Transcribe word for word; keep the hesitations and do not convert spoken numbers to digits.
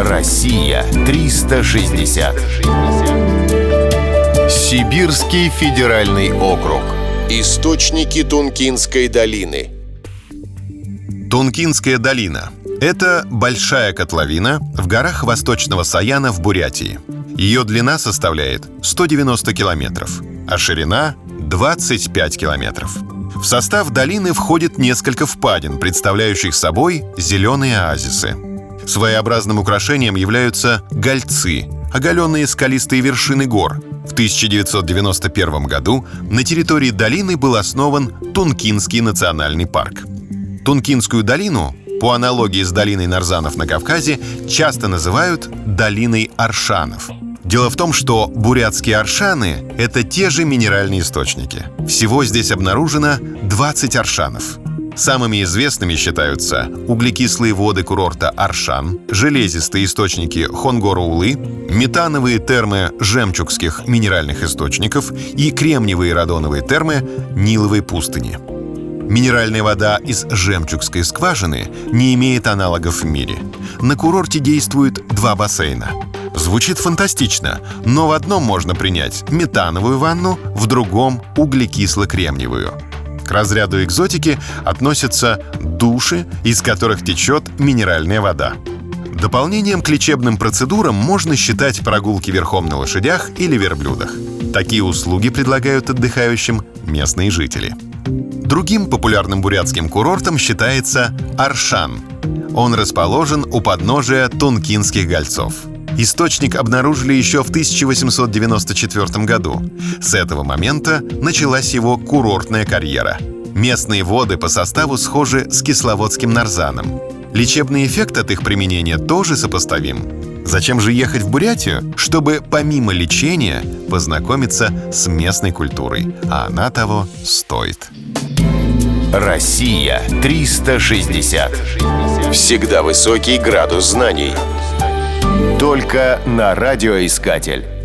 Россия триста шестьдесят. Сибирский федеральный округ. Источники Тункинской долины. Тункинская долина – это большая котловина в горах Восточного Саяна в Бурятии. Ее длина составляет сто девяносто километров, а ширина – двадцать пять километров. В состав долины входит несколько впадин, представляющих собой зеленые оазисы. Своеобразным украшением являются гольцы – оголенные скалистые вершины гор. В тысяча девятьсот девяносто первом году на территории долины был основан Тункинский национальный парк. Тункинскую долину, по аналогии с долиной Нарзанов на Кавказе, часто называют долиной Аршанов. Дело в том, что бурятские аршаны – это те же минеральные источники. Всего здесь обнаружено двадцать аршанов. Самыми известными считаются углекислые воды курорта Аршан, железистые источники Хонгоруулы, метановые термы жемчугских минеральных источников и кремниевые радоновые термы Ниловой пустыни. Минеральная вода из жемчугской скважины не имеет аналогов в мире. На курорте действует два бассейна. Звучит фантастично, но в одном можно принять метановую ванну, в другом – углекисло-кремниевую. К разряду экзотики относятся души, из которых течет минеральная вода. Дополнением к лечебным процедурам можно считать прогулки верхом на лошадях или верблюдах. Такие услуги предлагают отдыхающим местные жители. Другим популярным бурятским курортом считается Аршан. Он расположен у подножия Тункинских гольцов. Источник обнаружили еще в тысяча восемьсот девяносто четвёртом году. С этого момента началась его курортная карьера. Местные воды по составу схожи с кисловодским Нарзаном. Лечебный эффект от их применения тоже сопоставим. Зачем же ехать в Бурятию? Чтобы помимо лечения познакомиться с местной культурой. А она того стоит. Россия триста шестьдесят. Всегда высокий градус знаний. Только на «Радиоискатель».